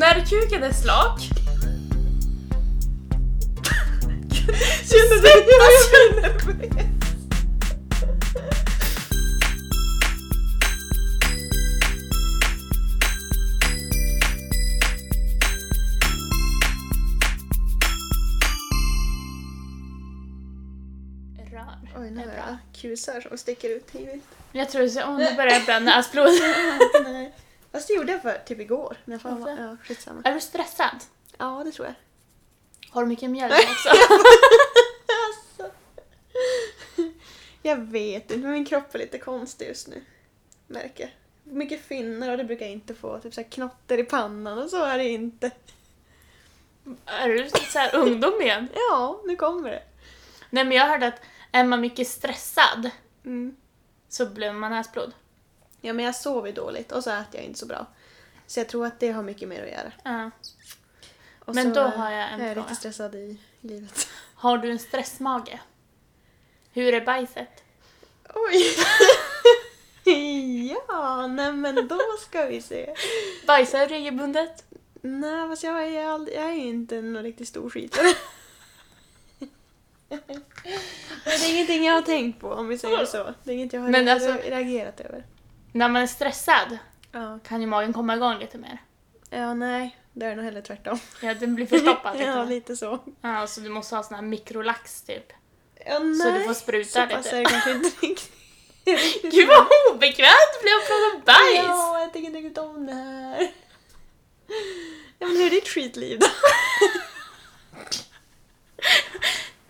När kuken är slak. Känner du? Jag känner mig. Oj, nu har jag kusar som sticker ut tidigt. Jag tror att nu börjar bränna näsblod. Nej. Fast det gjorde jag för typ igår. När jag var skitsamma. Är du stressad? Ja, det tror jag. Har du mycket mjölk också? Alltså. Jag vet inte, min kropp är lite konstig just nu. Märker. Mycket finnar och det brukar jag inte få. Typ så här knotter i pannan och så är det inte. Är du så här ungdom igen? Ja, nu kommer det. Nej, men jag hörde att är man mycket stressad så blömmer man näsblod. Ja, men jag sover dåligt och så äter jag inte så bra. Så jag tror att det har mycket mer att göra. Ja. Men då har jag en fråga. Jag är lite stressad i livet. Har du en stressmage? Hur är bajset? Oj! Ja, nej men då ska vi se. Bajsar regelbundet? Nej, fast jag är inte någon riktigt stor skitare. Det är ingenting jag har tänkt på, om vi säger så. Det är inget jag har reagerat över. När man är stressad kan ju magen komma igång lite mer. Ja, nej. Det är nog heller tvärtom. Ja, den blir förstoppad lite. Ja, lite så. Ja, så du måste ha sån här mikrolax typ. Ja, nej. Så du får spruta lite. Så pass är det kanske inte riktigt. Gud vad obekvämt blir jag från en bajs. Ja, jag tänker inte riktigt om det här. Ja, men hur är ditt skitliv då?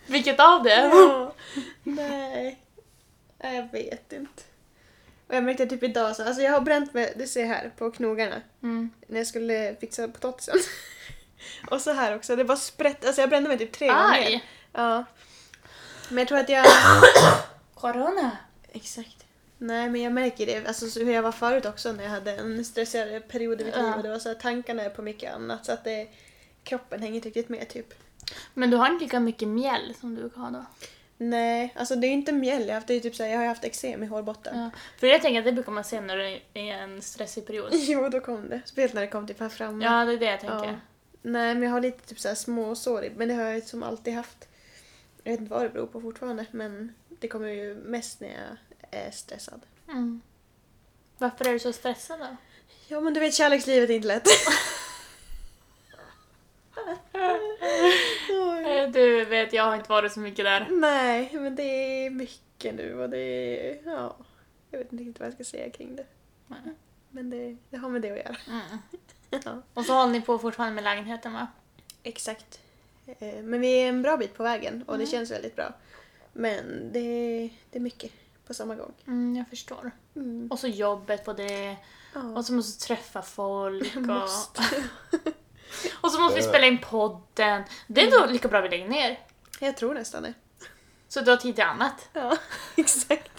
Vilket av det? Ja. Nej. Jag vet inte. Och jag märkte typ idag så, alltså jag har bränt mig, det ser här, på knogarna. När jag skulle fixa potatisen. Och så här också, det bara sprätt, alltså jag brände mig typ 3 gånger. Ja. Men jag tror att jag... Corona. Exakt. Nej, men jag märker det, alltså hur jag var förut också när jag hade en stressigare period i mitt liv. Och det var så här, tankarna är på mycket annat så att det, kroppen hänger inte riktigt med typ. Men du har inte lika mycket mjäll som du kan ha då? Nej, alltså det är inte mjäll. Jag har haft eksem i hårbotten. Ja, för jag tänker att det brukar man se när det är en stressig period. Jo, då kom det. Speciellt när det kom typ här framme. Ja, det är det jag tänker. Ja. Nej, men jag har lite typ så här små sår. Men det har jag som alltid haft. Jag vet inte vad det beror på fortfarande. Men det kommer ju mest när jag är stressad. Mm. Varför är du så stressad då? Ja, men du vet, kärlekslivet är inte lätt. Du vet, jag har inte varit så mycket där. Nej, men det är mycket nu och det är, ja, jag vet inte riktigt vad jag ska säga kring det. Nej. Men det har med det att göra. Ja. Och så håller ni på fortfarande med lägenheten, va? Exakt. Men vi är en bra bit på vägen och det känns väldigt bra. Men det är mycket på samma gång. Jag förstår. Och så jobbet på det. Ja. Och så måste träffa folk. Och så måste vi spela in podden. Det är då lika bra vi lägger ner. Jag tror nästan det. Så du har tid till annat. Ja, exakt.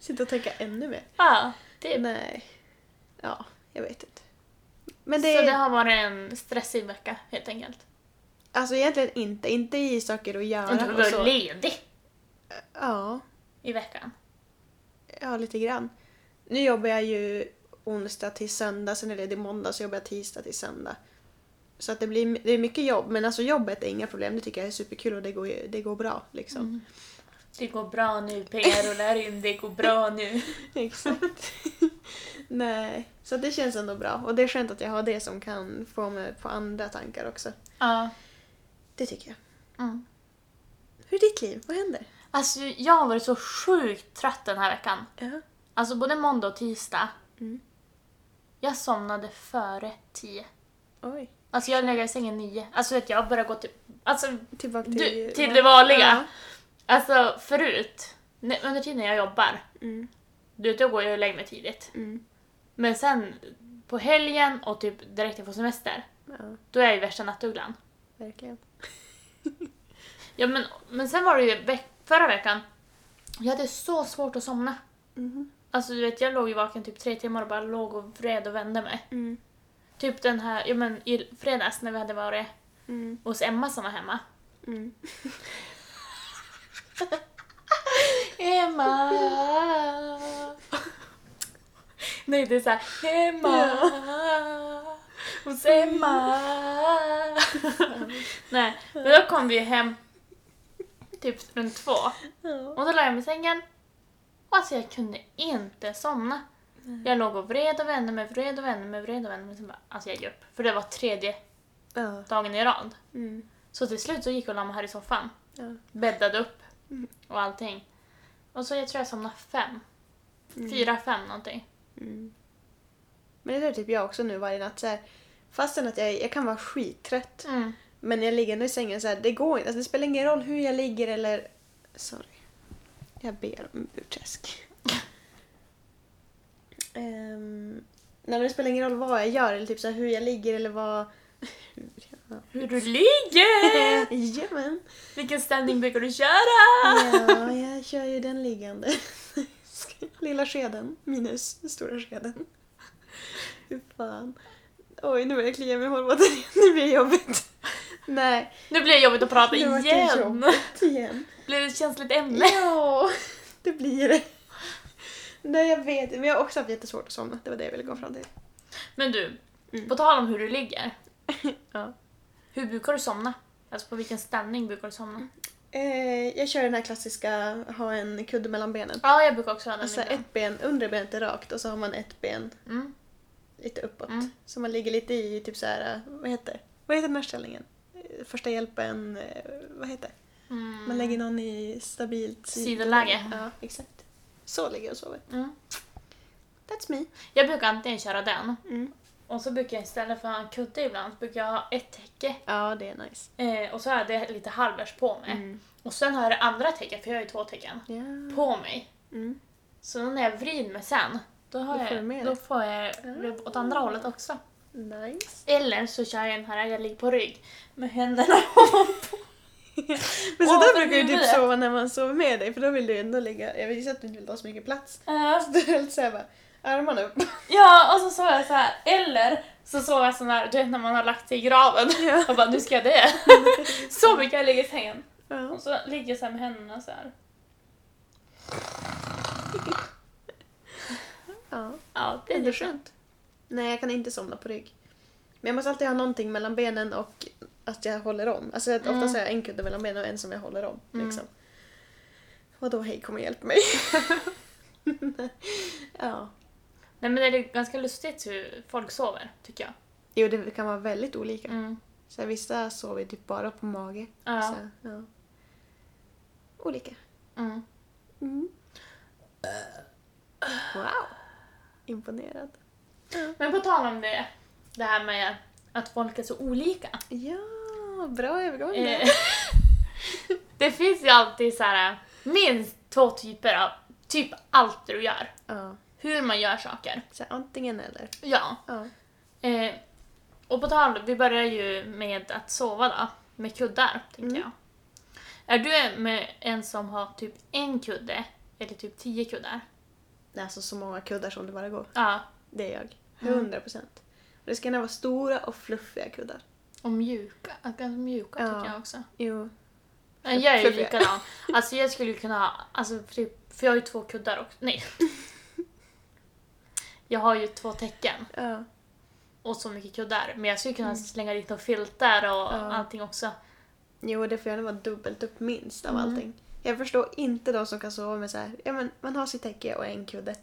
Sitta och tänka ännu mer. Ja, det... Nej. Ja, jag vet inte. Men det... Så det har varit en stressig vecka, helt enkelt? Alltså egentligen inte. Inte i saker att göra. Du har varit ledig. Ja. I veckan. Ja, lite grann. Nu jobbar jag ju onsdag till söndag. Sen är det måndag, så jobbar jag tisdag till söndag. Så att det är mycket jobb. Men alltså jobbet är inga problem. Det tycker jag är superkul och det går bra liksom. Det går bra nu, pengar rullar in. Det går bra nu. Exakt. Nej. Så det känns ändå bra. Och det är skönt att jag har det som kan få mig på andra tankar också. Ja. Det tycker jag. Hur är ditt liv? Vad händer? Alltså jag har varit så sjukt trött den här veckan. Alltså både måndag och tisdag. Jag somnade före 10. Oj. Alltså jag lägger i sängen 9. Alltså vet jag börjar gå tillbaka till det vanliga. Ja. Alltså förut. Under tiden jag jobbar. Du vet, jag går och lägger mig tidigt. Men sen på helgen och typ direkt efter semester. Ja. Då är jag ju värsta nattugglan. Verkligen. Ja, men sen var det ju förra veckan. Jag hade så svårt att somna. Alltså du vet, jag låg ju vaken typ 3 timmar och bara låg och vred och vände mig. Typ den här, ja men i fredags när vi hade varit hos Emma som var hemma. Emma. Nej, det är så här, Emma. Och Semma. Nej, men då kom vi ju hem typ runt 2. Och då la jag mig i sängen. Alltså jag kunde inte somna. Jag låg och vred och vände mig, så bara, alltså jag gav upp. För det var tredje dagen i rad. Mm. Så till slut så gick jag och lamma här i soffan. Bäddade upp och allting. Och så jag tror jag somnade 5. 4-5 någonting. Mm. Men det är typ jag också nu varje natt. Så här, fastän att jag kan vara skittrött. Mm. Men jag ligger nu i sängen så här, det går inte. Alltså, det spelar ingen roll hur jag ligger eller... Sorry. Jag ber om urträsk. Nej, men det spelar ingen roll vad jag gör. Eller typ så här, hur jag ligger eller vad... Hur du ligger! Jamen. Vilken ställning brukar du köra? Ja, jag kör ju den liggande. Lilla skeden minus stora skeden. Hur fan. Oj, nu blir jag klia mig hållbåten. Nu blir det jobbigt. Nej. Nu blir det jobbigt att prata igen. Blir det ett känsligt ämne? Ja, det blir det. Nej, jag vet. Men jag har också haft jättesvårt att somna. Det var det jag ville gå fram till. Men du, på tal om hur du ligger. Ja. Hur brukar du somna? Alltså på vilken ställning brukar du somna? Jag kör den här klassiska, ha en kudde mellan benen. Ja, jag brukar också ha den. Alltså ibland. Ett ben, undre benet är rakt och så har man ett ben lite uppåt. Mm. Så man ligger lite i typ så här, vad heter den här ställningen? Första hjälpen, vad heter det? Mm. Man lägger någon i stabilt sidoläge. Ja, exakt. Så ligger jag och sover. Mm. That's me. Jag brukar antingen köra den. Mm. Och så brukar jag istället för en kudde ibland så brukar jag ha ett täcke. Ja, det är nice. Och så har jag det lite halvvärs på mig. Mm. Och sen har jag det andra täcket, för jag har ju 2 täcken, på mig. Mm. Så när jag vrider mig sen, då får jag åt andra hållet också. Nice. Eller så kör jag den här, jag ligger på rygg med händerna ovanpå. Men så där brukar du typ sova när man sover med dig, för då vill du ändå ligga. Jag visste att du inte vill ha så mycket plats. Så du vill säga bara... Armarna upp. Ja, och så såg jag så här. Eller så såg jag sån här, du vet när man har lagt sig i graven. Ja. Och bara, nu ska jag det. Så mycket jag ligger i sängen. Ja. Och så ligger jag så här med händerna så här. Ja, det är ändå skönt. Nej, jag kan inte somna på rygg. Men jag måste alltid ha någonting mellan benen och att jag håller om. Alltså ofta så har jag en kudde mellan benen och en som jag håller om. Liksom. Vadå, hej, kom och hjälp mig. Ja. Nej, men det är ganska lustigt hur folk sover, tycker jag. Jo, det kan vara väldigt olika. Så vissa sover typ bara på mage. Ja. Så, ja. Olika. Wow. Imponerad. Men på tal om det här med att folk är så olika. Ja, bra övergång. Det finns ju alltid så här, minst 2 typer av typ allt du gör. Hur man gör saker. Så antingen eller. Ja. Och på tal, vi börjar ju med att sova då. Med kuddar, tänker jag. Är du med en som har typ en kudde? Eller typ 10 kuddar? Nej, alltså så många kuddar som det bara går. Ja. Det är jag. 100%. Och det ska gärna vara stora och fluffiga kuddar. Och mjuka. Ganska mjuka tycker jag också. Jo. Jag är ju likadan. Alltså jag skulle kunna ha... Alltså, för jag har ju 2 kuddar också. Nej. Jag har ju 2 täcken. Och så mycket kuddar. Men jag skulle kunna slänga dit och filtar och allting också. Jo, det får gärna vara dubbelt upp minst av allting. Jag förstår inte de som kan sova med så här. Ja, men man har sitt täcke och en kudde.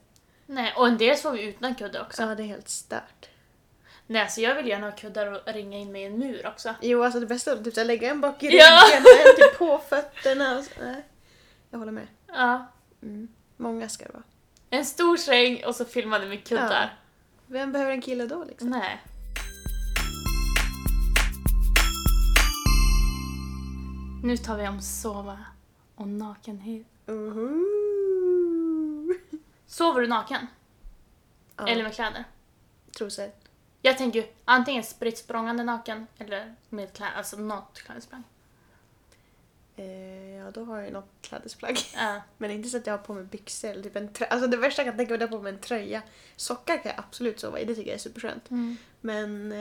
Nej, och en del sover utan kudde också. Ja, det är helt stört. Nej, alltså jag vill gärna ha kuddar och ringa in mig i en mur också. Jo, alltså det bästa är typ att lägga en bak i ryggen och en typ på fötterna. Nej, jag håller med. Ja. Många ska det vara. En stor säng och så filmade med kuddar. Ja. Vem behöver en kille då liksom? Nej. Nu tar vi om sova och nakenhet. Sover du naken? Eller med kläder? Trosor. Jag tänker ju antingen spritt språngande naken eller med kläder, alltså något klädesplagg. Ja, då har jag något klädesplagg. Men inte så att jag har på mig byxor eller typ en tröja. Alltså det värsta jag kan tänka mig är att jag har på mig en tröja. Sockar kan jag absolut sova i, det tycker jag är superskönt. Men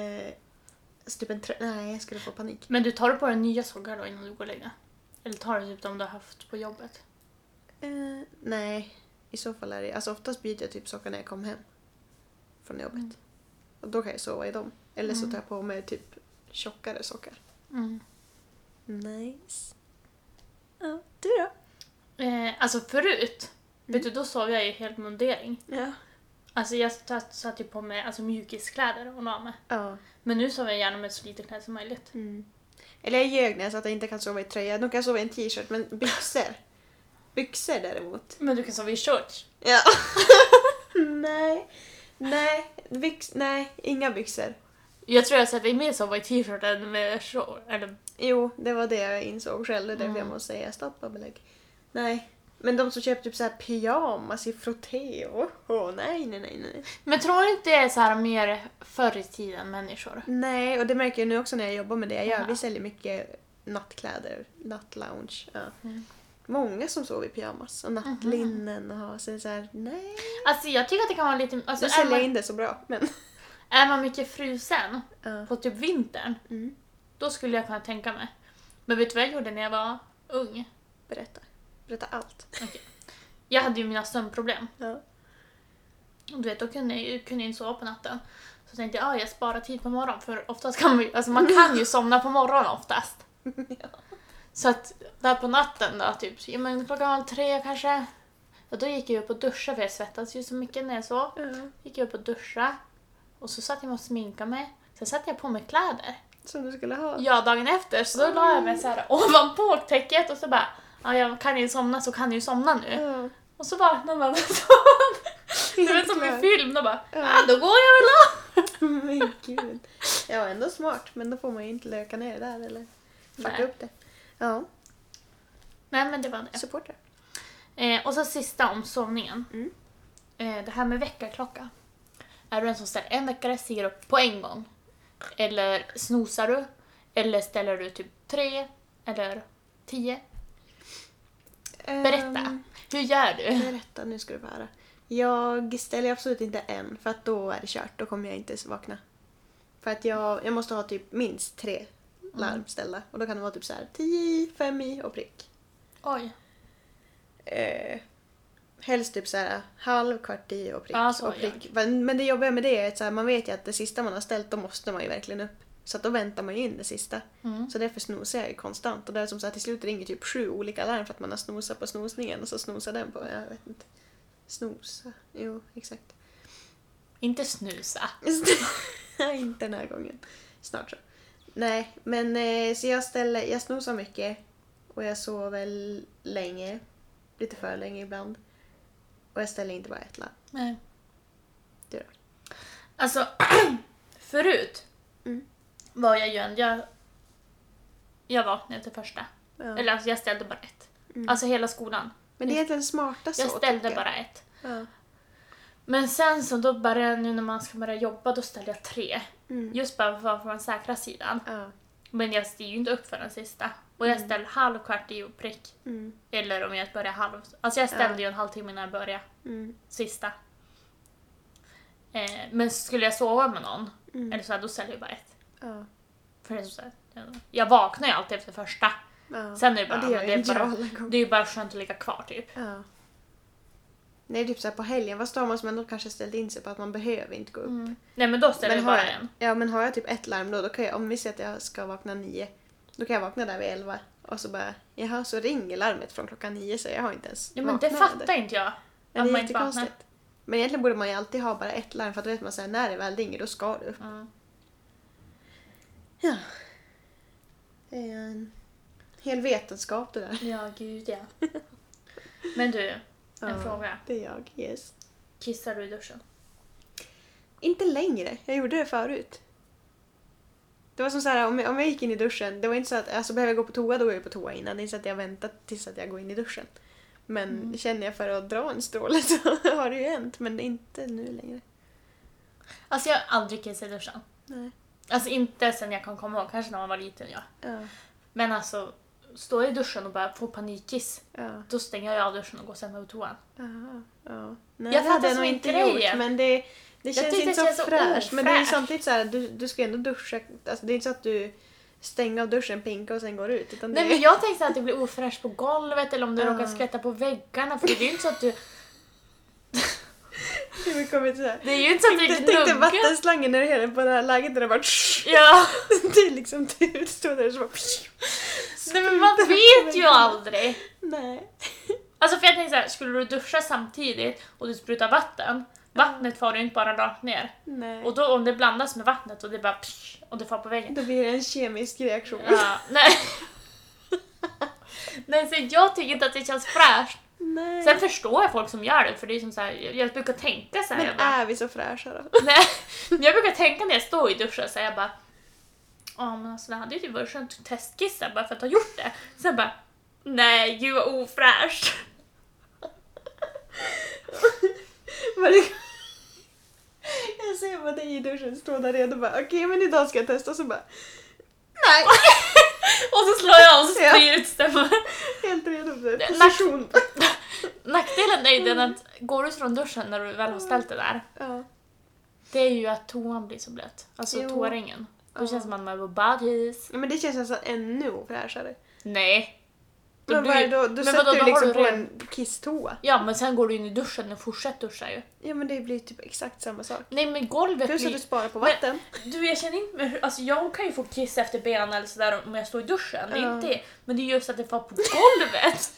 alltså typ en tröja, nej jag skulle få panik. Men du tar på dig nya sockar då innan du går och lägger? Eller tar du typ de du har haft på jobbet? Nej, i så fall är det, alltså oftast byter jag typ sockar när jag kommer hem från jobbet. Och då kan jag sova i dem. Eller så tar jag på mig typ tjockare sockar. Mm. Nice. Ja, du då? Alltså förut, vet du, då sov jag ju helt mundering. Ja. Alltså jag satt ju på mig alltså, mjukiskläder och name. Ja. Men nu sover jag gärna med så lite kläder som möjligt. Mm. Eller jag ljög när jag sa att jag inte kan sova i tröja. Nu kan jag sova i en t-shirt, men byxor. Byxor däremot. Men du kan sova i shorts. Ja. Nej, inga byxor. Jag tror jag sett dig mer sova i t-shirt än med shorts. Eller... Jo, det var det jag insåg själv. Det är därför jag måste säga stoppa belägg. Nej. Men de som köper typ så här pyjamas i frotté. Nej. Men tror du inte det är så här mer förr i tiden människor? Nej, och det märker jag nu också när jag jobbar med det jag gör. Ja. Vi säljer mycket nattkläder, nattlounge. Ja. Mm. Många som sover i pyjamas och nattlinnen och har så här, nej. Alltså jag tycker att det kan vara lite... Alltså, nu säljer jag in det så bra, men... Är man mycket frusen på typ vintern, då skulle jag kunna tänka mig. Men vet du vad jag gjorde när jag var ung? Berätta allt. Okay. Jag hade ju mina sömnproblem. Ja. Och du vet, då kunde jag inte sova på natten. Så tänkte jag, jag sparar tid på morgonen. För oftast kan man ju, alltså man kan ju somna på morgonen oftast. Ja. Så att där på natten då, typ, men klockan var 3 kanske. Och då gick jag upp och duscha för jag svettades ju så mycket när jag sov. Mm. Gick jag upp och duscha. Och så satt jag och sminka mig. Sen satte jag på mig kläder. Som du skulle ha? Ja, dagen efter. Så då la jag mig så här ovanpå täcket och så bara... Ja, jag kan ju somna så kan jag ju somna nu. Mm. Och så vaknar man så. Det är som en film. Då bara, då går jag väl då. Men gud. Jag var ändå smart. Men då får man ju inte löka ner det där. Eller fucka upp det. Ja. Nej, men det var det. Supporter. Och så sista om sovningen. Mm. Det här med väckarklocka. Är du en som ställer en väckare, ser upp på en gång? Eller snosar du? Eller ställer du typ 3? Eller 10? Berätta. Hur gör du? Berätta, nu ska du höra. Jag ställer absolut inte en. För att då är det kört. Då kommer jag inte vakna. För att jag måste ha typ minst 3 larmställda. Och då kan det vara typ så här 10, 5 i och prick. Oj. Helst typ så här 5, 10 och prick. Alltså, och prick. Men det jobbiga med det är att så här, man vet ju att det sista man har ställt, då måste man ju verkligen upp. Så att då väntar man ju in det sista. Mm. Så därför snosar jag ju konstant. Och det är som så här, till slut ringer typ 7 olika larm för att man har snosat på snosningen. Och så snosar den på, jag vet inte. Snosa, jo, exakt. Inte snusa. Inte den här gången. Snart så. Nej, men så jag snosar mycket. Och jag sover väl länge. Lite för länge ibland. Och jag ställer inte bara ett larm. Nej. Du då? Alltså, förut... Vad jag gör, jag vaknade till första. Ja. Eller alltså, jag ställde bara ett. Alltså hela skolan. Men det är den smarta så. Jag ställde bara ett. Ja. Men sen så då började nu när man ska börja jobba, då ställde jag 3. Mm. Just bara för att vara den säkra sidan. Ja. Men jag stiger ju inte upp för den sista. Och jag ställde 5, 10 i och prick. Mm. Eller om jag börjar halv. Alltså jag ställde ju en halvtimme när jag började. Mm. Sista. Men skulle jag sova med någon eller så här, då ställer jag bara ett. Ja. För det är så här, jag vaknar ju alltid efter första. Ja. Sen är det bara, ja, det är ju bara skönt att ligga kvar typ. Ja. Nej, typ så här på helgen, vad står man som ändå kanske ställt in sig på att man behöver inte gå upp. Mm. Nej, men då ställer jag bara en. Ja, men har jag typ ett larm då kan jag, om vi ser att jag ska vakna 9, då kan jag vakna där vid 11 och så bara, jaha, så ringer larmet från klockan 9 så jag har inte ens. Ja, men det fattar inte jag. Men det är inte konstigt. Men egentligen borde man ju alltid ha bara ett larm för att då vet man säger när det väl ringer, då ska du upp. Mm. Ja. Det är en hel vetenskap det där. Ja, gud ja. Men du, en fråga. Det är jag, yes. Kissar du i duschen? Inte längre, jag gjorde det förut. Det var som så här, om jag gick in i duschen, det var inte så att, alltså behöver jag gå på toa, då går jag på toa innan. Det är inte så att jag väntat tills att jag går in i duschen. Men känner jag för att dra en stråle så har det ju hänt. Men inte nu längre. Alltså jag har aldrig kissat i duschen. Nej. Alltså inte sen jag kan komma ihåg. Kanske när man var liten, ja. Men alltså, står jag i duschen och bara får panikkiss. Då stänger jag av duschen och går sen på toan. Nej, jag fattar nog inte gjort. Men det känns inte så fräscht. Men det är samtidigt så här, du ska ändå duscha. Alltså det är inte så att du... stänga av duschen, pinka och sen går ut. Utan nej, men jag tänkte att det blir ofräscht på golvet eller om du råkar skvätta på väggarna, för det är ju inte så att du Det kommer inte så här. Det är ju inte så att vi gnuggar. Tänkte vattenslangen när det hela på det här läget där det bara... Ja. Det är liksom du stod där och så bara... Nej, men man vet ju aldrig. Nej. Alltså för jag tänkte så här, skulle du duscha samtidigt och du sprutar vatten, vattnet far ju inte bara rakt ner. Nej. Och då om det blandas med vattnet och det bara psh, och det far på väggen. Då blir det en kemisk reaktion. Ja, nej. Nej, så jag tycker inte att det känns fräscht. Nej. Sen förstår jag folk som gör det, för det är som så här, jag brukar tänka så här. Men jag bara, är vi så fräscha då? Nej, jag brukar tänka när jag står i duschen så här, jag bara, men alltså det hade ju varit skönt att testkissa bara för att ha gjort det. Sen bara, nej, du var ofräsch. Jag ser vad det är i duschen, står där redo och bara, okej, men idag ska jag testa, så bara, nej. Och så slår jag av så styr utstämmer. Helt redo för det. Nackdelen är ju den att går du från duschen när du väl har ställt det där, det är ju att toan blir så blöt. Alltså toarängen. Då känns man på badhus. Men det känns nästan ännu ofräschare. Nej. Då sätter du liksom på en kisstoa. Ja, men sen går du in i duschen och fortsätter duscha ju. Ja, men det blir typ exakt samma sak. Nej, men golvet... Plus att du sparar på vatten. Men, du, jag känner inte... Alltså, jag kan ju få kiss efter benen eller sådär om jag står i duschen. Inte, men det är just att det far på golvet.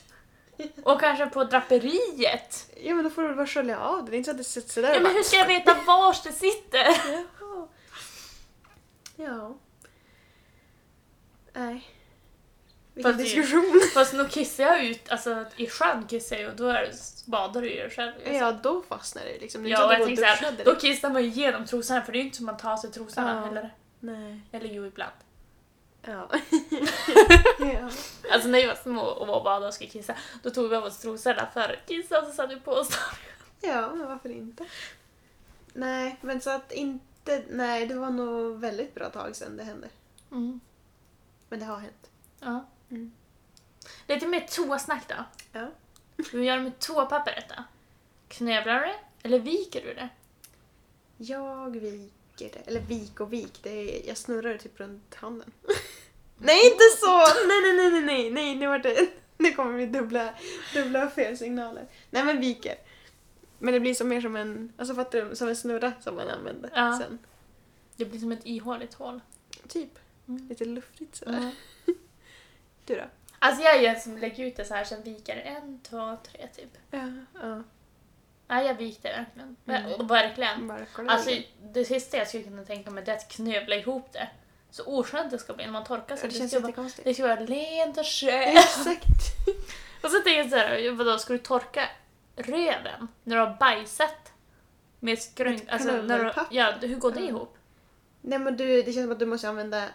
Och kanske på draperiet. Ja, men då får du väl skölja av det. Det är inte så att det sitter sådär. Ja, men hur ska jag veta var det sitter? Jaha. Ja. Nej. Vilken diskussion. Fast nu kissar jag ut, alltså i sjön kissar jag och då badar du ju själv. Alltså. Ja, då fastnar det liksom. Det ja, och jag tänkte såhär, då kissar man ju genom trosan, för det är ju inte som man tar sig trosan heller. Nej. Eller ju ibland. Ja. Ja. Alltså när vi var små och var badade och skulle kissa, då tog vi av oss trosorna för att kissa och så satt vi på oss. Ja, men varför inte? Nej, men så att inte, nej, det var nog väldigt bra tag sedan det hände. Mm. Men det har hänt. Ja. Mm. Lite mer toasnack då. Ja. Hur gör du med toapappret då? Knövlar du det? Eller viker du det? Jag viker det. Eller vik. Det är, jag snurrar det typ runt handen. Nej, inte så! Nej. Nu kommer vi dubbla felsignaler. Nej, men viker. Men det blir som mer som en... Alltså fattar du? Som en snurra som man använder sen. Det blir som ett ihåligt hål. Typ. Lite luftigt sådär. Du då? Alltså jag är ju som lägger ut det så här, sen viker 1, 2, 3 typ. Ja. Nej, jag vikte verkligen. Verkligen. Alltså det sista jag skulle kunna tänka mig det är att knövla ihop det. Så oskönt det ska bli när man torkar sig. Det känns konstigt. Det ska vara lent och skönt. Exakt. Och så tänker jag så här, vadå, ska du torka röven när du har bajsat med skrynk? Alltså när du, hur går det ihop? Nej, men det känns som att du måste använda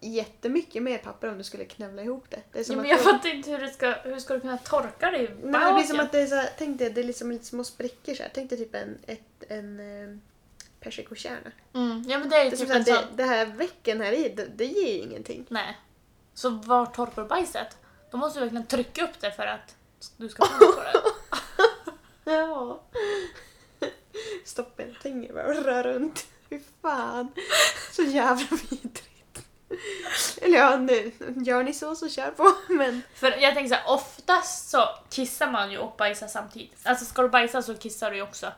jättemycket mer papper om du skulle knövla ihop det. Det är som men jag fattar inte hur ska du kunna torka det i baken? Nej, det blir som att det är så här, tänk dig, det är liksom lite små sprickor så här. Tänk dig typ en persikokärna. Ja, men det är ju det typ en sån... Det här väcken här i, det ger ju ingenting. Nej. Så var torkar du bajset? Då måste du verkligen trycka upp det för att du ska få på det. Ja. Stoppa en finger bara och rör runt. Fy fan. Så jävla vidrigt. Eller ja, nu gör ni så kör på, men... För jag tänker så här, oftast så kissar man ju och bajsar samtidigt. Alltså ska du bajsa så kissar du ju också.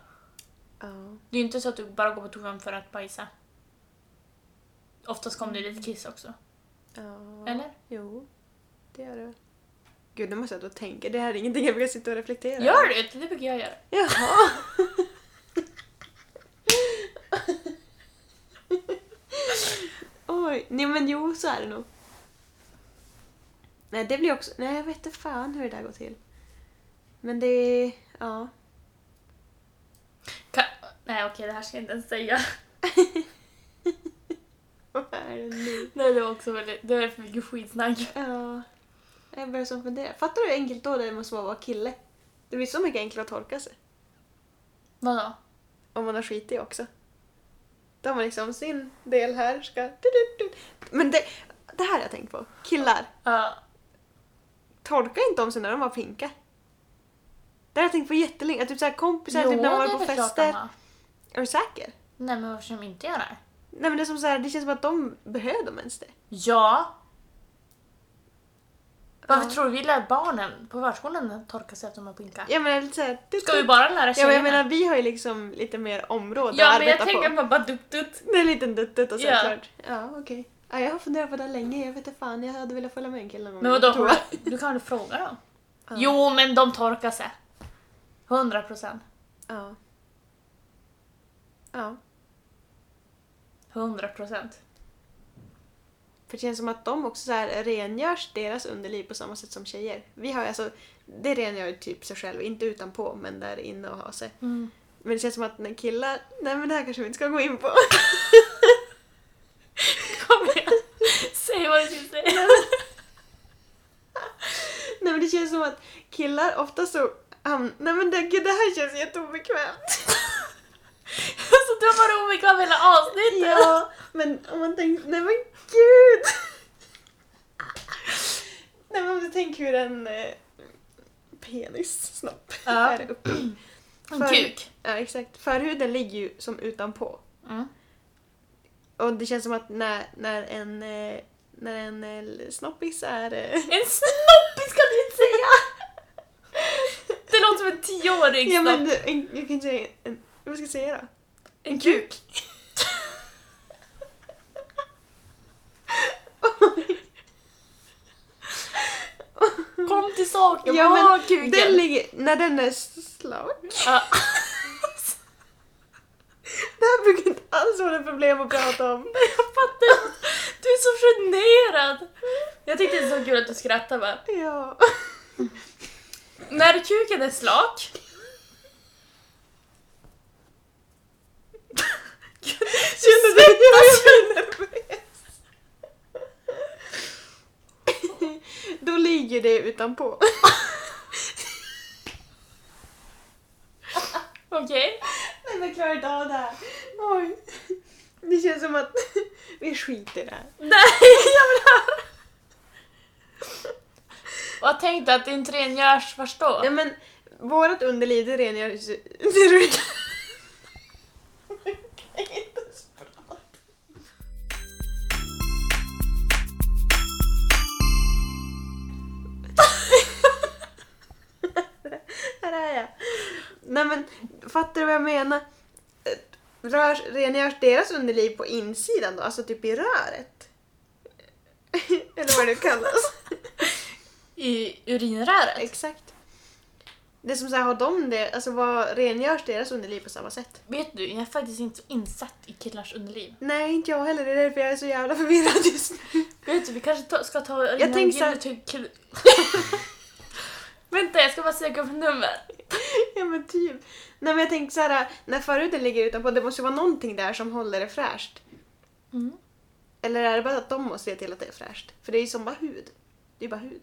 Det är ju inte så att du bara går på toan för att bajsa. Oftast kommer det lite kiss också. Eller? Jo, det gör det. Gud, nu måste jag då tänka. Det här är ingenting jag brukar sitta och reflektera. Gör det! Det brukar jag göra. Jaha. Oj, nej men jo, så är det nog. Nej, det blir också... Nej, jag vet inte fan hur det där går till. Men det... Ja. Nej, okej, det här ska jag inte ens säga. Vad är det nu? Nej, det var också väldigt... Det är för mycket skitsnack. Ja. Jag börjar som fundera. Fattar du hur enkelt då det måste vara kille? Det blir så mycket enklare att torka sig. Vadå? Om man har skit i också. Då har man liksom sin del här. Men det här har jag tänkt på. Killar. Torkar inte om sig när de var pinka. Det har jag tänkt på jättelänge. Att typ såhär kompisar typ när man var på fester. Är du säker? Nej, men varför ska de inte göra det? Nej, men det är som så här, det känns som att de behöver ens det. Ja. Varför tror du vi lär barnen på förskolan torka sig efter de här pinkarna? Ja, men lite så här, ska vi bara lära sig? Ja, men jag menar vi har ju liksom lite mer område att arbeta på. Ja, men jag tänker bara dutt. Det är en liten dutt och så klart. Ja, okej. Ja, jag har funderat på det länge. Jag vet inte fan, jag hade velat följa med en kille någon gång. Men du kan väl fråga då? Ja. Jo, men de torkar sig. 100%. Ja. Ja. 100%. För det känns som att de också så här rengörs deras underliv på samma sätt som tjejer. Vi har alltså, det rengör typ sig själv, inte utanpå men där inne och ha sig. Mm. Men det känns som att när killar, nej men det här kanske vi inte ska gå in på. Kom igen, säg vad du ska säga. Nej men det känns som att killar ofta så, nej men det här känns jätteobekvämt. Alltså du har bara obekväm hela avsnittet. Ja, men om man tänker, nej men gud. Nej men om du tänker hur en penis snopp är uppe. En kuk. Ja exakt, förhuden ligger ju som utanpå. Mm. Och det känns som att när en snoppis är... En snoppis kan du inte säga! Det låter som en 10-årig snopp. Ja men jag kan säga en... Vad ska jag säga då? En kuk. Kom till saken. Ja, men kuken. Den ligger, när den är slag. Ja. Det här brukar inte alls vara ett problem att prata om. Jag fattar. Du är så generad. Jag tyckte det var så kul att du skrattade bara. Ja. När kuken är slak. Känner du inte vad jag känner bäst? Då ligger det utanpå. Okej. Men jag klarar inte av det här. Oj. Det känns som att vi skiter där. Nej, jag vill höra. Och jag tänkte att det inte rengörs, förstå. Nej, men vårat underliv, det rengörs... Nej men, fattar du vad jag menar? Rengörs deras underliv på insidan då? Alltså typ i röret? Eller vad det kallas? I urinröret? Exakt. Det som så här, har de det, alltså vad rengörs deras underliv på samma sätt? Vet du, jag är faktiskt inte så insatt i killars underliv. Nej, inte jag heller. Det är därför jag är så jävla förvirrad just nu. Vet du, vi kanske ska ta... Jag tänkte så här... Vänta, jag ska bara söka på nummer. Ja men typ. Nej men jag tänkte så här, när förhuden ligger utanpå, det måste ju vara någonting där som håller det fräscht. Mm. Eller är det bara att de måste se till att det är fräscht? För det är ju som bara hud. Det är bara hud.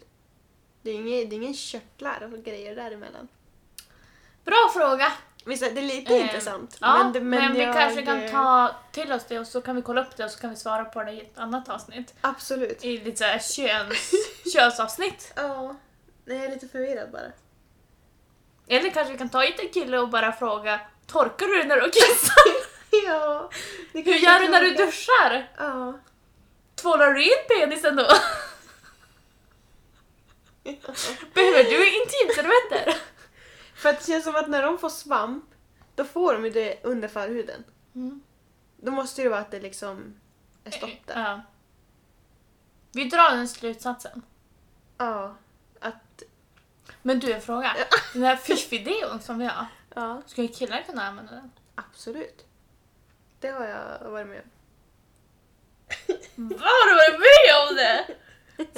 Det är ingen körtlar och grejer däremellan. Bra fråga. Visst, det är lite intressant. Ja, men vi kanske kan ta till oss det och så kan vi kolla upp det och så kan vi svara på det i ett annat avsnitt. Absolut. I lite så här könsavsnitt. Ja. Nej, jag är lite förvirrad bara. Eller kanske vi kan ta hit en kille och bara fråga, torkar du när du kissar? Ja. Hur gör du när du duschar? Ja. Tvålar du in penisen då? Ja. Behöver du intimservetter? För att det känns som att när de får svamp, då får de ju det under förhuden. Mm. Då måste det vara att det liksom är stopp där. Ja. Vi drar den slutsatsen. Ja. Att... Men du, en fråga. Den här fischvideon som vi har. Ja. Ska ju killar kunna använda den? Absolut. Det har jag varit med om. Vad har du varit med om det?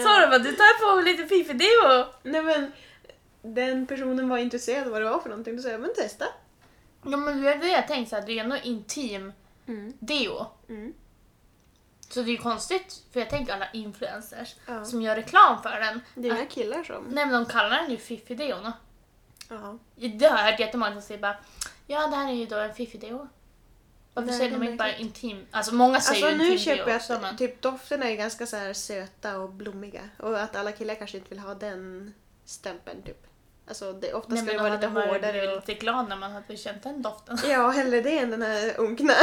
Sa du bara, du tar på lite fischvideo. Nej men, den personen var intresserad av vad det var för någonting. Då sa jag, men testa. Ja men det är det jag tänkte, så här, det är ändå intim deo. Mm. Så det är ju konstigt, för jag tänker alla influencers som gör reklam för den. Det är killar som... Nej, men de kallar den ju fiffideo. Det har jag hört jättemånga som säger bara, ja det här är ju då en fiffideo. Varför säger de inte bara intim? Alltså många säger alltså, ju intim. Alltså nu köper jag att typ, dofterna är ganska så här söta och blommiga. Och att alla killar kanske inte vill ha den stämpeln typ. Alltså det, ofta ska det vara lite hårdare. Jag är lite glad när man har känt den doften. Ja, hellre det än den här unkna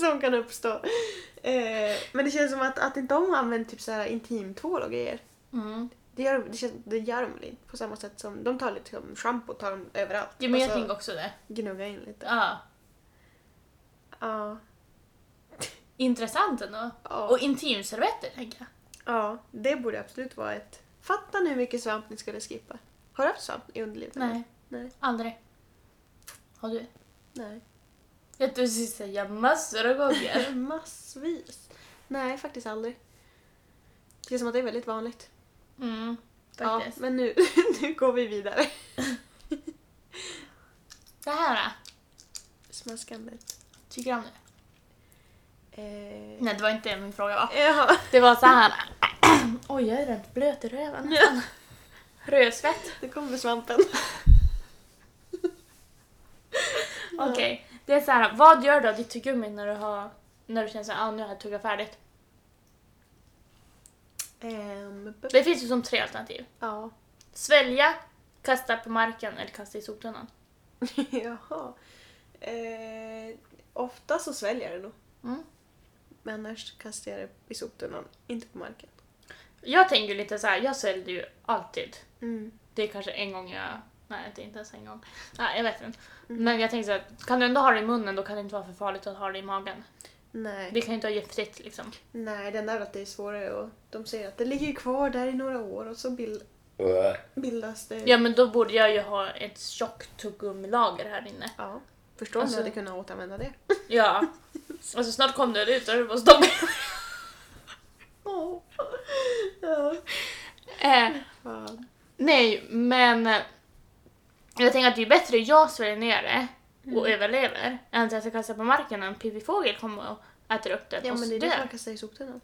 som kan uppstå. Men det känns som att inte de använder typ så här intimtvål och grejer. Mm. Det gör de inte på samma sätt som de tar lite som shampoo tar de överallt. Ja, men jag tänker också det. Gnugga in lite. Ja. Ja. Intressant ändå. Ja. Och intimservetter tänker jag. Ja, det borde absolut vara ett... Fattar ni hur mycket svamp ni skulle skippa? Har du haft svamp i underlivet? Nej. Aldrig. Har du? Nej. Jag tror att säga massor av gånger. Massvis. Nej, faktiskt aldrig. Det är som att det är väldigt vanligt. Mm, faktiskt. Ja, men nu går vi vidare. Det här då? Smaskandet. Tycker du om det? Nej, det var inte min fråga va? Jaha. Det var så här. Oj, jag är rätt blöt i röven. Ja. Rödsvett. Det kommer svampen. Okej. Okay. Det är så här, vad gör du ditt tuggummi när du känner så här, nu har jag tuggat färdigt? Det finns ju som tre alternativ. Ja. Svälja, kasta på marken eller kasta i soptunnan. Jaha. Ofta så sväljer jag det nog. Mm. Men annars kastar jag det i soptunnan, inte på marken. Jag tänker lite så här, jag sväljer ju alltid. Mm. Det är kanske en gång jag... Nej, det är inte ens en gång. Nej, jag vet inte. Mm. Men jag tänker så här, kan du ändå ha det i munnen, då kan det inte vara för farligt att ha det i magen. Nej. Det kan ju inte vara giftigt liksom. Nej, den där att det är svårare och de säger att det ligger ju kvar där i några år och så bildas det. Ja, men då borde jag ju ha ett tjockt tuggummilager här inne. Ja, förstår alltså... du hade kunnat återanvända det. Ja, och så snart kom det ut och det var stopp. Oh. Ja. Nej, men... Jag tänker att det är bättre att jag sväljer ner det och överlever än att jag ska kasta på marken och en pipifågel kommer och äter upp det. Ja, men det är det man kastar i soptunnan.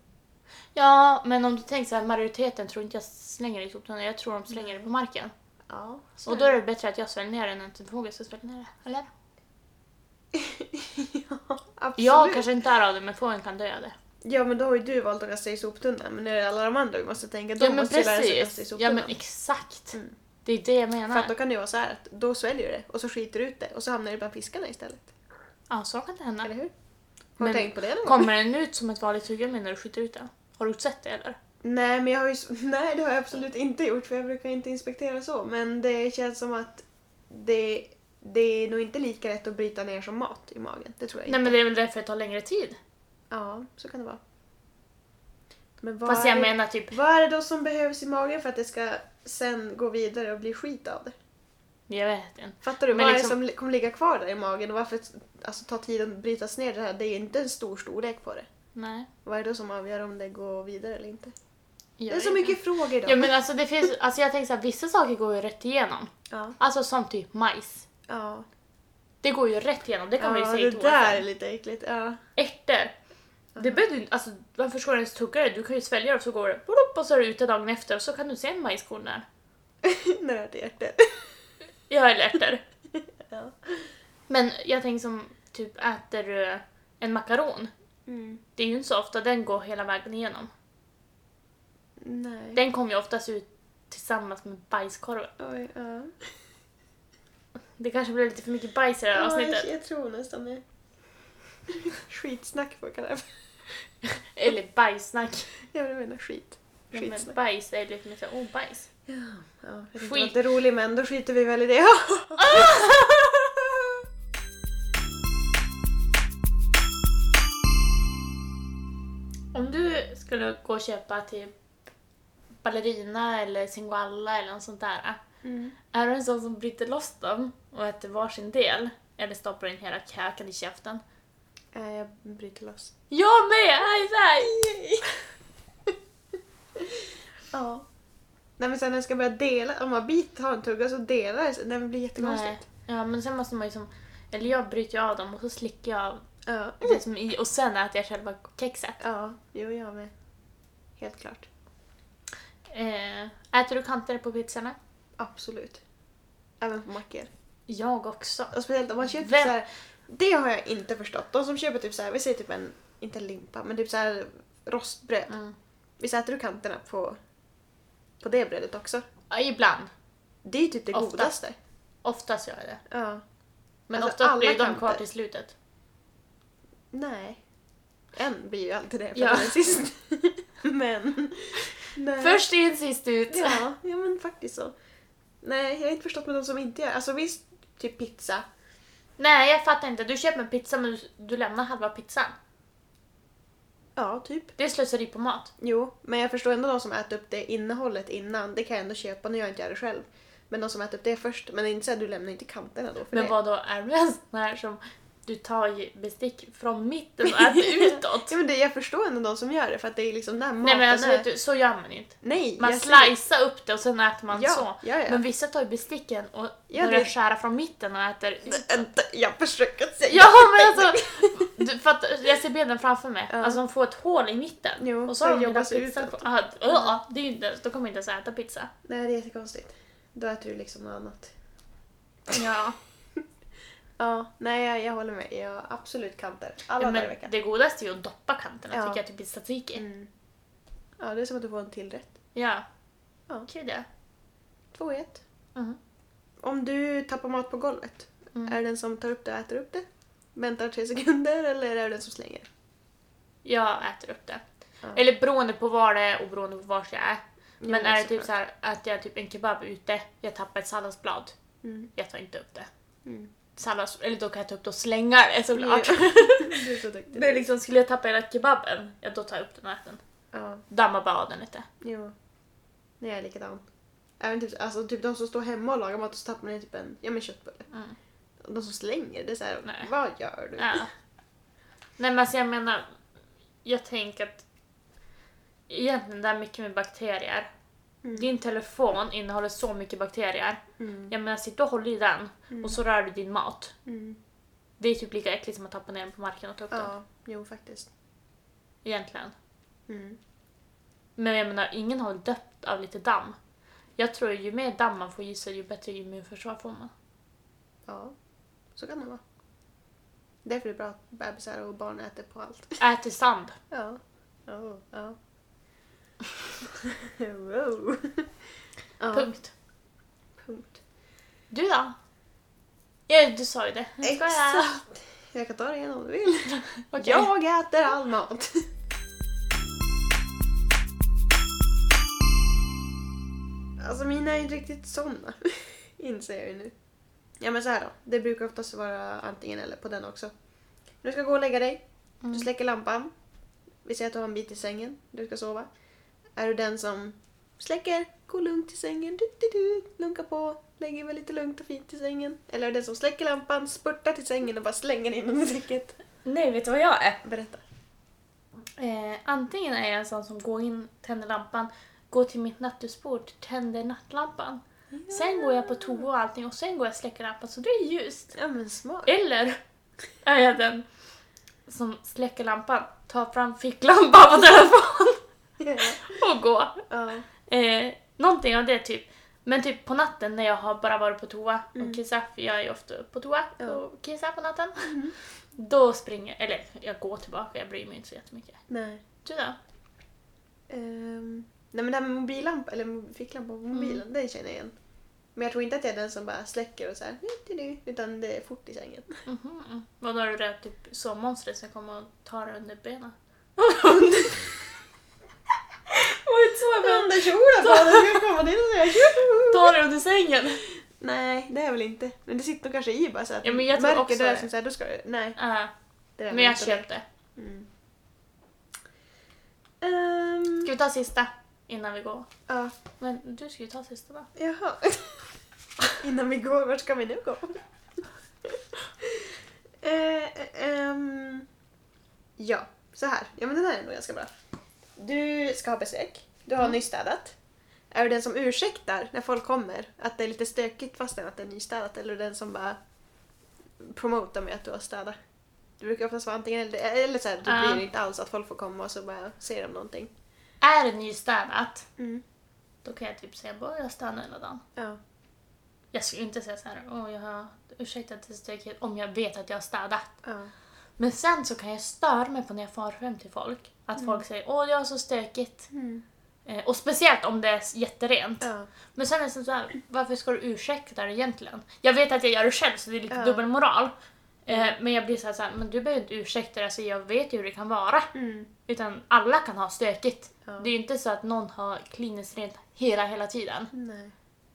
Ja, men om du tänker så här, majoriteten tror inte jag slänger det i soptunnan. Jag tror de slänger det på marken. Ja. Och då är det bättre att jag sväljer ner det än att en fågel ska svälja ner det. Eller? Ja, absolut. Jag kanske inte är av det, men fågeln kan dö av det. Ja, men då har ju du valt att kasta i soptunnan. Men nu är det alla de andra du måste tänka. De måste lära sig att kasta i soptunnan. Ja, men exakt. Mm. Det är det jag menar. För att då kan det vara så här att då sväljer det och så skiter du ut det och så hamnar det bland fiskarna istället. Ja, så kan det hända. Eller hur? Har du tänkt på det någon? Kommer den ut som ett vanligt tuggummi när du skiter ut det? Har du sett det eller? Nej, men jag har ju... Nej, det har jag absolut inte gjort för jag brukar inte inspektera så. Men det känns som att det är nog inte lika lätt att bryta ner som mat i magen. Det tror jag inte. Nej, men det är väl därför det tar längre tid. Ja, så kan det vara. Men fast jag menar typ... Vad är det då som behövs i magen för att det ska... Sen gå vidare och bli skit av det. Jag vet inte. Fattar du, men vad liksom... är det som kommer ligga kvar där i magen? Och varför alltså, ta tiden att brytas ner det här? Det är inte en stor storlek på det. Nej. Vad är det som avgör om det går vidare eller inte? Det är så mycket frågor idag. Ja, men alltså, det finns, alltså jag tänker så här, vissa saker går ju rätt igenom. Ja. Alltså som typ majs. Ja. Det går ju rätt igenom, det kan man ju säga det där sen. Är lite äckligt. Ja. Ärtor. Det behöver, alltså, varför ska du ens tugga det? Du kan ju svälja det och så går det blop, och så är det ute dagen efter och så kan du se en majskorn där. När det är ärtor. Jag är ärtor. Ja. Men jag tänker som typ äter en makaron. Mm. Det är ju inte så ofta den går hela vägen igenom. Nej. Den kommer ju oftast ut tillsammans med bajskorven. Oj, ja. Det kanske blir lite för mycket bajs i det här avsnittet. Jag tror nästan det. Skitsnack på kanal. Eller bajssnack. Jag menar skit. Skitsnack. Ja, men bajs är lite mer så bajs. Ja, det var inte roligt men då skiter vi väl i det. Om du skulle gå och köpa till ballerina eller singoalla eller något sånt där. Mm. Är du en sån som bryter loss dem och äter varsin del? Eller stoppar in hela käken i käften? Nej, jag bryter loss. Jag med! Ja. Nej, men sen när jag ska börja dela, om man har en tugga så delar jag. Det blir jättekonstigt. Nej. Ja, men sen måste man ju som... Eller jag bryter av dem och så slickar jag av det som i. Och sen äter jag själva kexet. Ja, jo, jag med. Helt klart. Äter du kanter på pizzorna? Absolut. Även på mackor. Jag också. Och speciellt om man köper så här... Det har jag inte förstått. De som köper typ så här, vi säger typ en, inte en limpa, men typ så här rostbröd. Mm. Vi sätter du kanterna på det brödet också? Ja, ibland. Det är ju typ det godaste. Oftast gör jag det. Ja. Men alltså, oftast blir de kvar till slutet. Nej. En blir ju alltid det för den sist. Men Nej. Först in, sist ut. Ja, men faktiskt så. Nej, jag har inte förstått med de som inte gör. Alltså visst, typ pizza. Nej, jag fattar inte. Du köper en pizza men du lämnar halva pizzan. Ja, typ. Det slösar i på mat. Jo, men jag förstår ändå de som äter upp det innehållet innan. Det kan jag ändå köpa när jag inte gör det själv. Men de som äter upp det först. Men det är inte så att du lämnar inte kanterna då. För men det. Vad då är det en sån här som... Du tar bestick från mitten och äter utåt. Ja, men det, jag förstår ändå de som gör det. För att det är liksom där maten. Nej, men alltså, vet du, så gör man inte. Nej, man slicear upp det och sen äter man så. Ja, ja. Men vissa tar ju besticken och börjar skära från mitten och äter utåt. Jag försöker säga. Ja, men alltså. För att jag ser bilden framför mig. Alltså de får ett hål i mitten. Jo, och så har de jobbat pizza på. Det är inte, då kommer inte ens äta pizza. Nej, det är jättekonstigt. Då äter du liksom något annat. Ja. Ja, nej jag håller med. Jag absolut kanter. Alla dagar i veckan. Det godaste är ju att doppa kanterna, tycker jag, till pizzatiki. Mm. Ja, det är som att du får en tillrätt. Ja. Kul det. 2-1. Mm. Om du tappar mat på golvet, är det den som tar upp det och äter upp det? Väntar 3 sekunder eller är det den som slänger? Jag äter upp det. Ja. Eller beroende på var det är och beroende på var jag är. Men jag är det typ så här att jag typ en kebab ute, jag tappar ett salladsblad. Mm. Jag tar inte upp det. Mm. Sallas, eller då kan jag ta upp det och slänga det såklart. Det är så duktigt. Men liksom skulle jag tappa hela kebaben, då tar jag upp den och äten. Ja. Damma bara den lite. Jo. Nej, jag är likadan. Även typ, alltså, typ de som står hemma och lagar mat och så tappar man typ en köttbulle. Mm. De som slänger, det är såhär, vad gör du? Ja. Nej men alltså, jag menar, jag tänker att egentligen det är mycket med bakterier. Mm. Din telefon innehåller så mycket bakterier. Mm. Jag menar, sitta och håll i den. Och så rör du din mat. Mm. Det är typ lika äckligt som att tappa ner den på marken och ta upp den. Jo, faktiskt. Egentligen. Mm. Men jag menar, ingen har dött av lite damm. Jag tror ju mer damm man får gissa, ju bättre immunförsvar får man. Ja, så kan det vara. Därför är det bra att bebisar och barn äter på allt. Äter sand. Ja. Wow. Punkt. Du då? Ja, du sa ju det. Exakt. Jag kan ta det igen om du vill. Okay. Jag äter all mat. Alltså mina är inte riktigt sådana. Inser jag ju nu. Ja men så här då. Det brukar oftast vara antingen eller på den också. Du ska gå och lägga dig. Du släcker lampan. Vi säger att du har en bit i sängen. Du ska sova. Är du den som släcker, går lugnt i sängen, lunkar på, lägger väl lite lugnt och fint i sängen? Eller är du den som släcker lampan, spurtar till sängen och bara slänger in under täcket? Nej, vet du vad jag är? Berätta. Antingen är jag en sån som går in, tänder lampan, går till mitt nattduksbord, tänder nattlampan. Ja. Sen går jag på toa och allting och sen går jag och släcker lampan så det är ljust. Ja, men smart. Eller är jag den som släcker lampan, tar fram ficklampan på telefonen? Och gå. Någonting av det typ. Men typ på natten när jag har bara varit på toa och kissar, för jag är ofta på toa och kissar på natten. Då springer, eller jag går tillbaka, jag bryr mig inte så jättemycket. Nej. Du då? Nej men det här med mobillampa, eller ficklampa på mobilen, det känner jag igen. Men jag tror inte att jag är den som bara släcker och så här, utan det är fort i sängen. Vad har du rätt typ så monstret som kommer och tar under benen? Tar det under sängen? Nej, det är väl inte. Men det sitter kanske i bara så att men jag tror märker det som så här, då ska du... Nej. Det men jag köpte. Ska vi ta sista innan vi går? Ja. Men du ska ju ta sista då. Jaha. Innan vi går, vart ska vi nu gå? Så här. Ja, men den här är nog ganska bra. Du ska ha besök. Du har nystädat. Är du den som ursäktar när folk kommer att det är lite stökigt fastän att det är nystädat? Eller är du den som bara promotar med att du har städat? Du brukar oftast vara antingen eller så här, du blir inte alls att folk får komma och så bara ser de någonting. Är det nystädat, då kan jag typ säga bara jag stannar hela dagen. Ja. Jag skulle inte säga så här, jag har ursäktat att det är stökigt om jag vet att jag har städat. Ja. Men sen så kan jag störa mig på när jag far fram till folk. Att folk säger, jag är så stökigt. Och speciellt om det är jätterent. Men sen är det så här, varför ska du ursäkta det egentligen? Jag vet att jag gör det själv så det är lite dubbelmoral. Men jag blir såhär, men du behöver inte ursäkta det, alltså jag vet ju hur det kan vara. Mm. Utan alla kan ha stökigt. Ja. Det är ju inte så att någon har kliniskt rent hela tiden. Nej.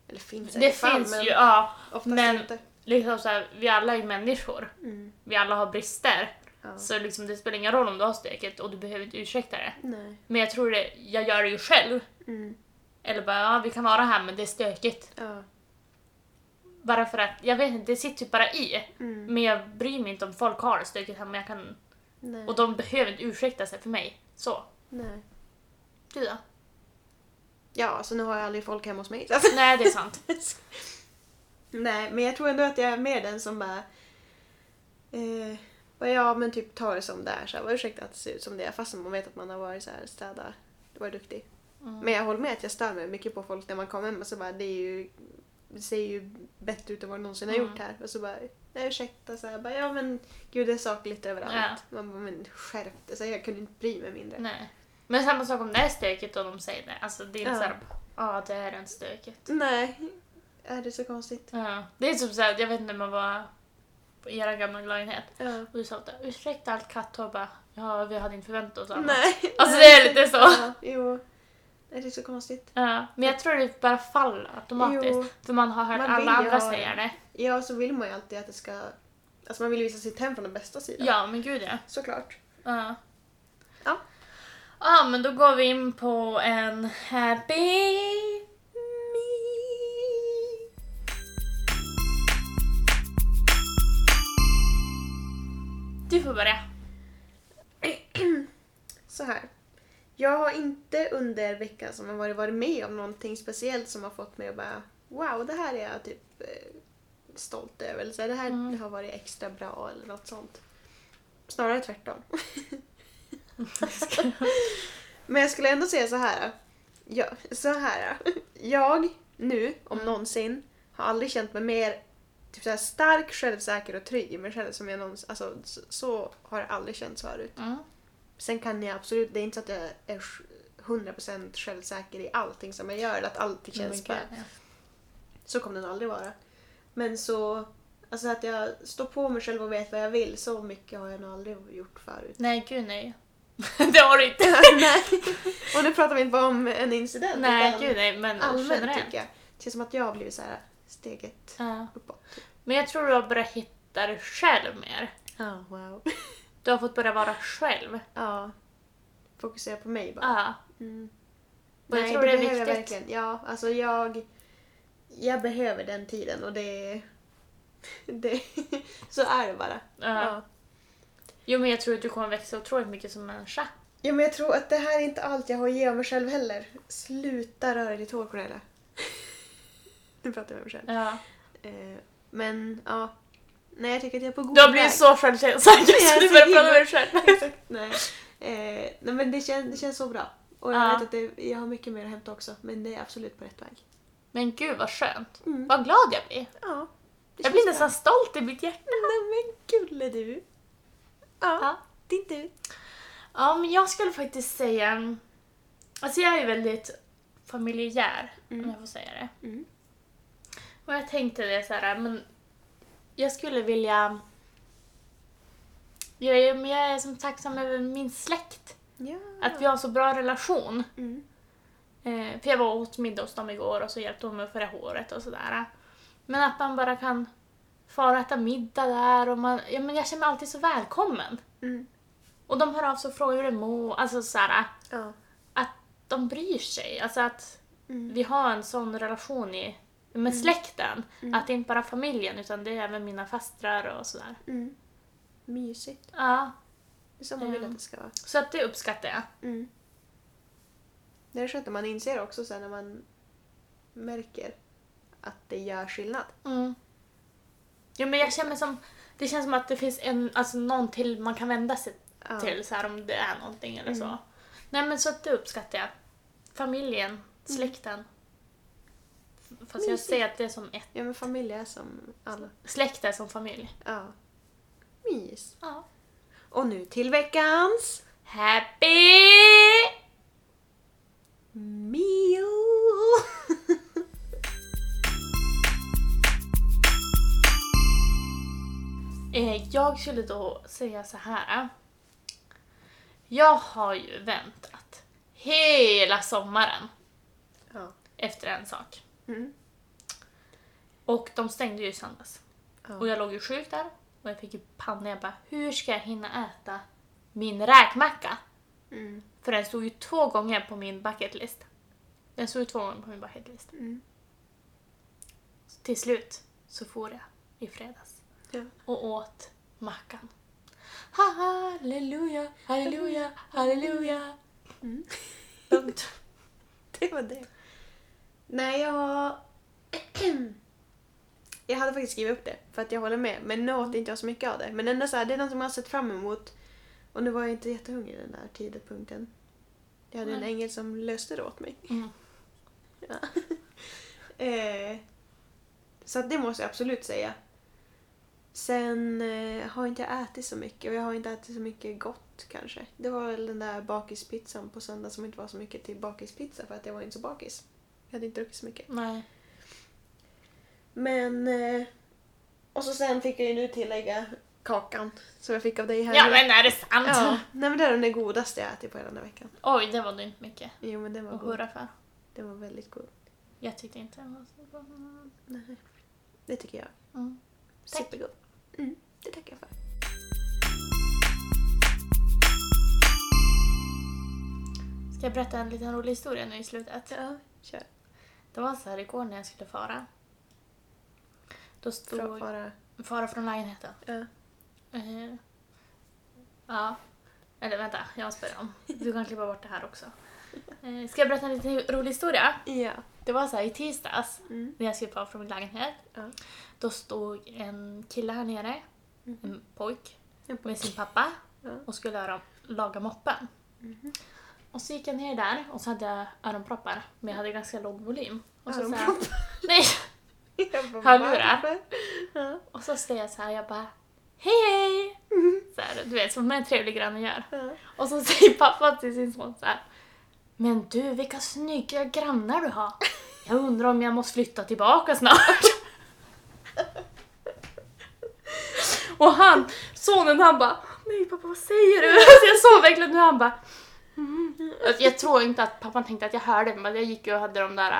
Eller finns det fall, finns men ju, ja. Men inte. Liksom så här, vi alla är människor. Mm. Vi alla har brister. Ja. Så liksom, det spelar ingen roll om du har stökigt och du behöver inte ursäkta det. Nej. Men jag tror det, jag gör det ju själv. Mm. Eller bara, ja, vi kan vara här men det är stökigt. Ja. Bara för att, jag vet inte, det sitter typ bara i. Mm. Men jag bryr mig inte om folk har stökigt här, men jag kan... Nej. Och de behöver inte ursäkta sig för mig. Så. Nej. Du då? Ja, så nu har jag aldrig folk hemma hos mig. Alltså. Nej, det är sant. Nej, men jag tror ändå att jag är med den som bara... ja, men typ tar det som det är. Så här, var ursäkta att det ser ut som det är. Fast man vet att man har varit så här städa. Du var duktig. Mm. Men jag håller med att jag stör mig mycket på folk när man kommer hem. Och så bara, det är ju... Det ser ju bättre ut än vad någonsin har gjort här. Och så bara, nej ursäkta. Så här, bara, ja men gud det är saker lite överallt. Ja. Man bara, men skärpte. Så jag kunde inte bry mig mindre. Nej. Men samma sak om det är stökigt och de säger det. Alltså det är inte såhär, det här är inte stökigt. Nej, är det så konstigt? Ja, det är som såhär, jag vet inte när man var på era gamla lägenhet. Ja. Och du sa, ursäkta allt katthår och bara, ja vi hade inte förväntat oss annat. Nej. Alltså det är lite så. Ja, jo. Det är så konstigt. Ja, men jag tror det bara faller automatiskt. Jo, för man har hört alla andra säga det. Ja, så vill man ju alltid att det ska... Alltså man vill visa sitt hem från den bästa sidan. Ja, men gud ja. Såklart. Ja. Ja. Ja, men då går vi in på en happy me. Du får börja. Så här. Jag har inte under veckan som har varit med om någonting speciellt som har fått mig att bara, wow, det här är jag typ stolt över. Eller så det här har varit extra bra eller något sånt. Snarare tvärtom. Men jag skulle ändå säga så här. Jag nu, om någonsin, har aldrig känt mig mer typ så här, stark, självsäker och trygg i mig själv som jag någonsin, alltså så har jag aldrig känts förut. Mm. Sen kan jag absolut, det är inte så att jag är 100% självsäker i allting som jag gör, att allting känns bra. Ja. Så kommer det aldrig vara. Men så, alltså att jag står på mig själv och vet vad jag vill, så mycket har jag nog aldrig gjort förut. Nej, gud nej. Det har du inte. Nej. Och nu pratar vi inte bara om en incident. Nej, gud nej, men allmänt tycker jag. Det känns som att jag har blivit så här steget uppåt. Men jag tror du har börjat hitta dig själv mer. Oh, wow. Du har fått börja vara själv. Ja. Fokusera på mig bara. Ja. Mm. Nej, jag tror det är viktigt. Ja, alltså jag behöver den tiden och det så är det bara. Ja. Jo, men jag tror att du kommer växa otroligt mycket som människa. Ja, men jag tror att det här är inte allt jag har att ge mig själv heller. Sluta röra ditt hår, Cornelia. Nu pratar jag med mig själv. Ja. Men, ja. Nej, jag tycker att jag är på god väg. Du blir så självsäker. Du börjar prata med dig själv. Exakt, nej. Nej, men det känns så bra. Och jag vet att jag har mycket mer att hämta också. Men det är absolut på rätt väg. Men gud, vad skönt. Mm. Vad glad jag blir. Ja. Jag blir nästan stolt i mitt hjärta. Nej, men gud är du. Ja, det är du. Ja, men jag skulle faktiskt säga... Alltså jag är väldigt familjär, om jag får säga det. Mm. Och jag tänkte det så här, men... Jag skulle vilja... Jag är som tacksam över min släkt. Ja. Att vi har så bra relation. Mm. För jag var åt middag hos dem igår och så hjälpte hon mig att föra håret och sådär. Men att man bara kan fara och äta middag där. Och man, ja, men jag känner mig alltid så välkommen. Mm. Och de hör av sig och frågar hur det mår. Alltså sådär. Ja. Att de bryr sig. Alltså att vi har en sån relation i... med släkten. Mm. Att det inte bara familjen utan det är även mina fastrar och sådär. Mm. Mysigt. Ja. Det är som man vill att det ska vara. Så att det uppskattar jag. Mm. Det är skönt att man inser också sen när man märker att det gör skillnad. Mm. Jo, men jag känner som, det känns som att det finns en, alltså någon till man kan vända sig till så här, om det är någonting eller så. Nej, men så att det uppskattar jag. Familjen, släkten. Mm. Fast mysigt. Jag säger att det är som ett. Ja, men familj är som alla. Släkt är som familj. Ja. Mys. Ja. Och nu till veckans happy meal. Jag skulle då säga så här. Jag har ju väntat hela sommaren efter en sak. Mm. Och de stängde ju i söndags. Ja. Och jag låg ju sjuk där. Och jag fick ju panna. Jag bara, hur ska jag hinna äta min räkmacka? Mm. För den stod ju 2 gånger på min bucketlist. Mm. Så till slut så får jag i fredags. Ja. Och åt mackan. Halleluja, halleluja, halleluja. Mm. Det var det. Nej, jag hade faktiskt skrivit upp det. För att jag håller med. Men nu åt inte jag så mycket av det. Men ändå så här, det är något som jag har sett fram emot. Och nu var jag inte jättehungrig den där tidpunkten. Jag hade en ängel som löste det åt mig. Mm. Ja. Så det måste jag absolut säga. Sen har inte jag ätit så mycket. Och jag har inte ätit så mycket gott kanske. Det var väl den där bakispizzan på söndag som inte var så mycket till bakispizza. För att jag var inte så bakis. Jag hade inte druckit så mycket. Nej. Men... och så sen fick jag ju nu tillägga kakan som jag fick av dig här. Ja, men är det sant? Ja, nej, men det är den godaste jag ätit på hela den här veckan. Oj, det var det inte mycket. Jo, men den var god. För. Den var väldigt god. Jag tyckte inte den var så bra. Nej, det tycker jag. Mm. Supergod. Mm, det tackar jag för. Ska jag berätta en liten rolig historia nu i slutet? Ja, kör. Det var så här igår när jag skulle fara. Då stod fara från lägenheten. Ja. Ja. Eller vänta, jag måste börja om. Du kan klippa bort det här också. Ska jag berätta en liten rolig historia? Ja. Det var så här i tisdags när jag skulle fara från min lägenhet. Ja. Då stod en kille här nere, en pojk. Med sin pappa och skulle laga moppen. Mm. Och så gick jag ner där och så hade jag öronproppar. Men jag hade ganska låg volym. Och så såhär, nej! Hörlurar. Ja. Och så säger jag så här, jag bara hej! Så här, du vet, som en trevlig granne gör. Ja. Och så säger pappa till sin son så här, men du, vilka snygga grannar du har. Jag undrar om jag måste flytta tillbaka snart. Och han, sonen, han bara, nej pappa, vad säger du? Så jag såg verkligen nu, han bara jag tror inte att pappan tänkte att jag hörde, men jag gick ju och hade de där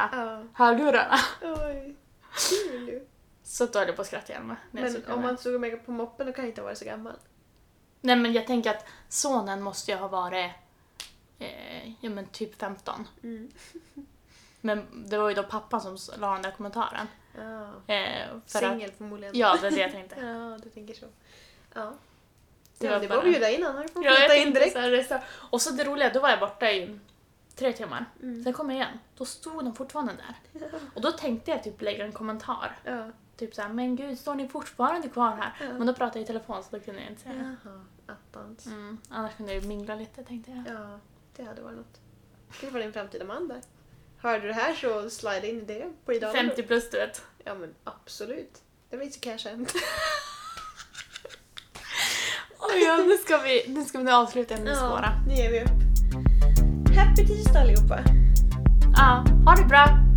hörlurarna. Oj. Kul. Så då höll jag på att skratta igen. Men om man såg mig på moppen, då kan jag inte ha varit så gammal. Nej, men jag tänker att sonen måste ju ha varit men typ 15. Mm. Men det var ju då pappan som la den där kommentaren. Ja. Singel förmodligen. Ja, det är det jag tänkte. Ja, du tänker så. Ja. Det var bjuda in annars. Ja, jag in direkt. Så. Och så det roliga, då var jag borta i 3 timmar. Mm. Sen kom jag igen. Då stod de fortfarande där. Ja. Och då tänkte jag typ lägga en kommentar. Ja. Typ såhär, men gud, står ni fortfarande kvar här? Ja. Men då pratade jag i telefon så då kunde jag inte säga. Jaha, attans. Mm. Annars kunde jag ju mingla lite, tänkte jag. Ja, det hade varit något. Det var din framtida man där. Hörde du det här så slide in i det på idag. 50 plus, du vet. Ja, men absolut. Det var inte så kanske hänt. Oj, ja, nu ska vi avsluta en svåra. Nu ger vi upp. Happy tisdag allihopa. Ja, ha det bra.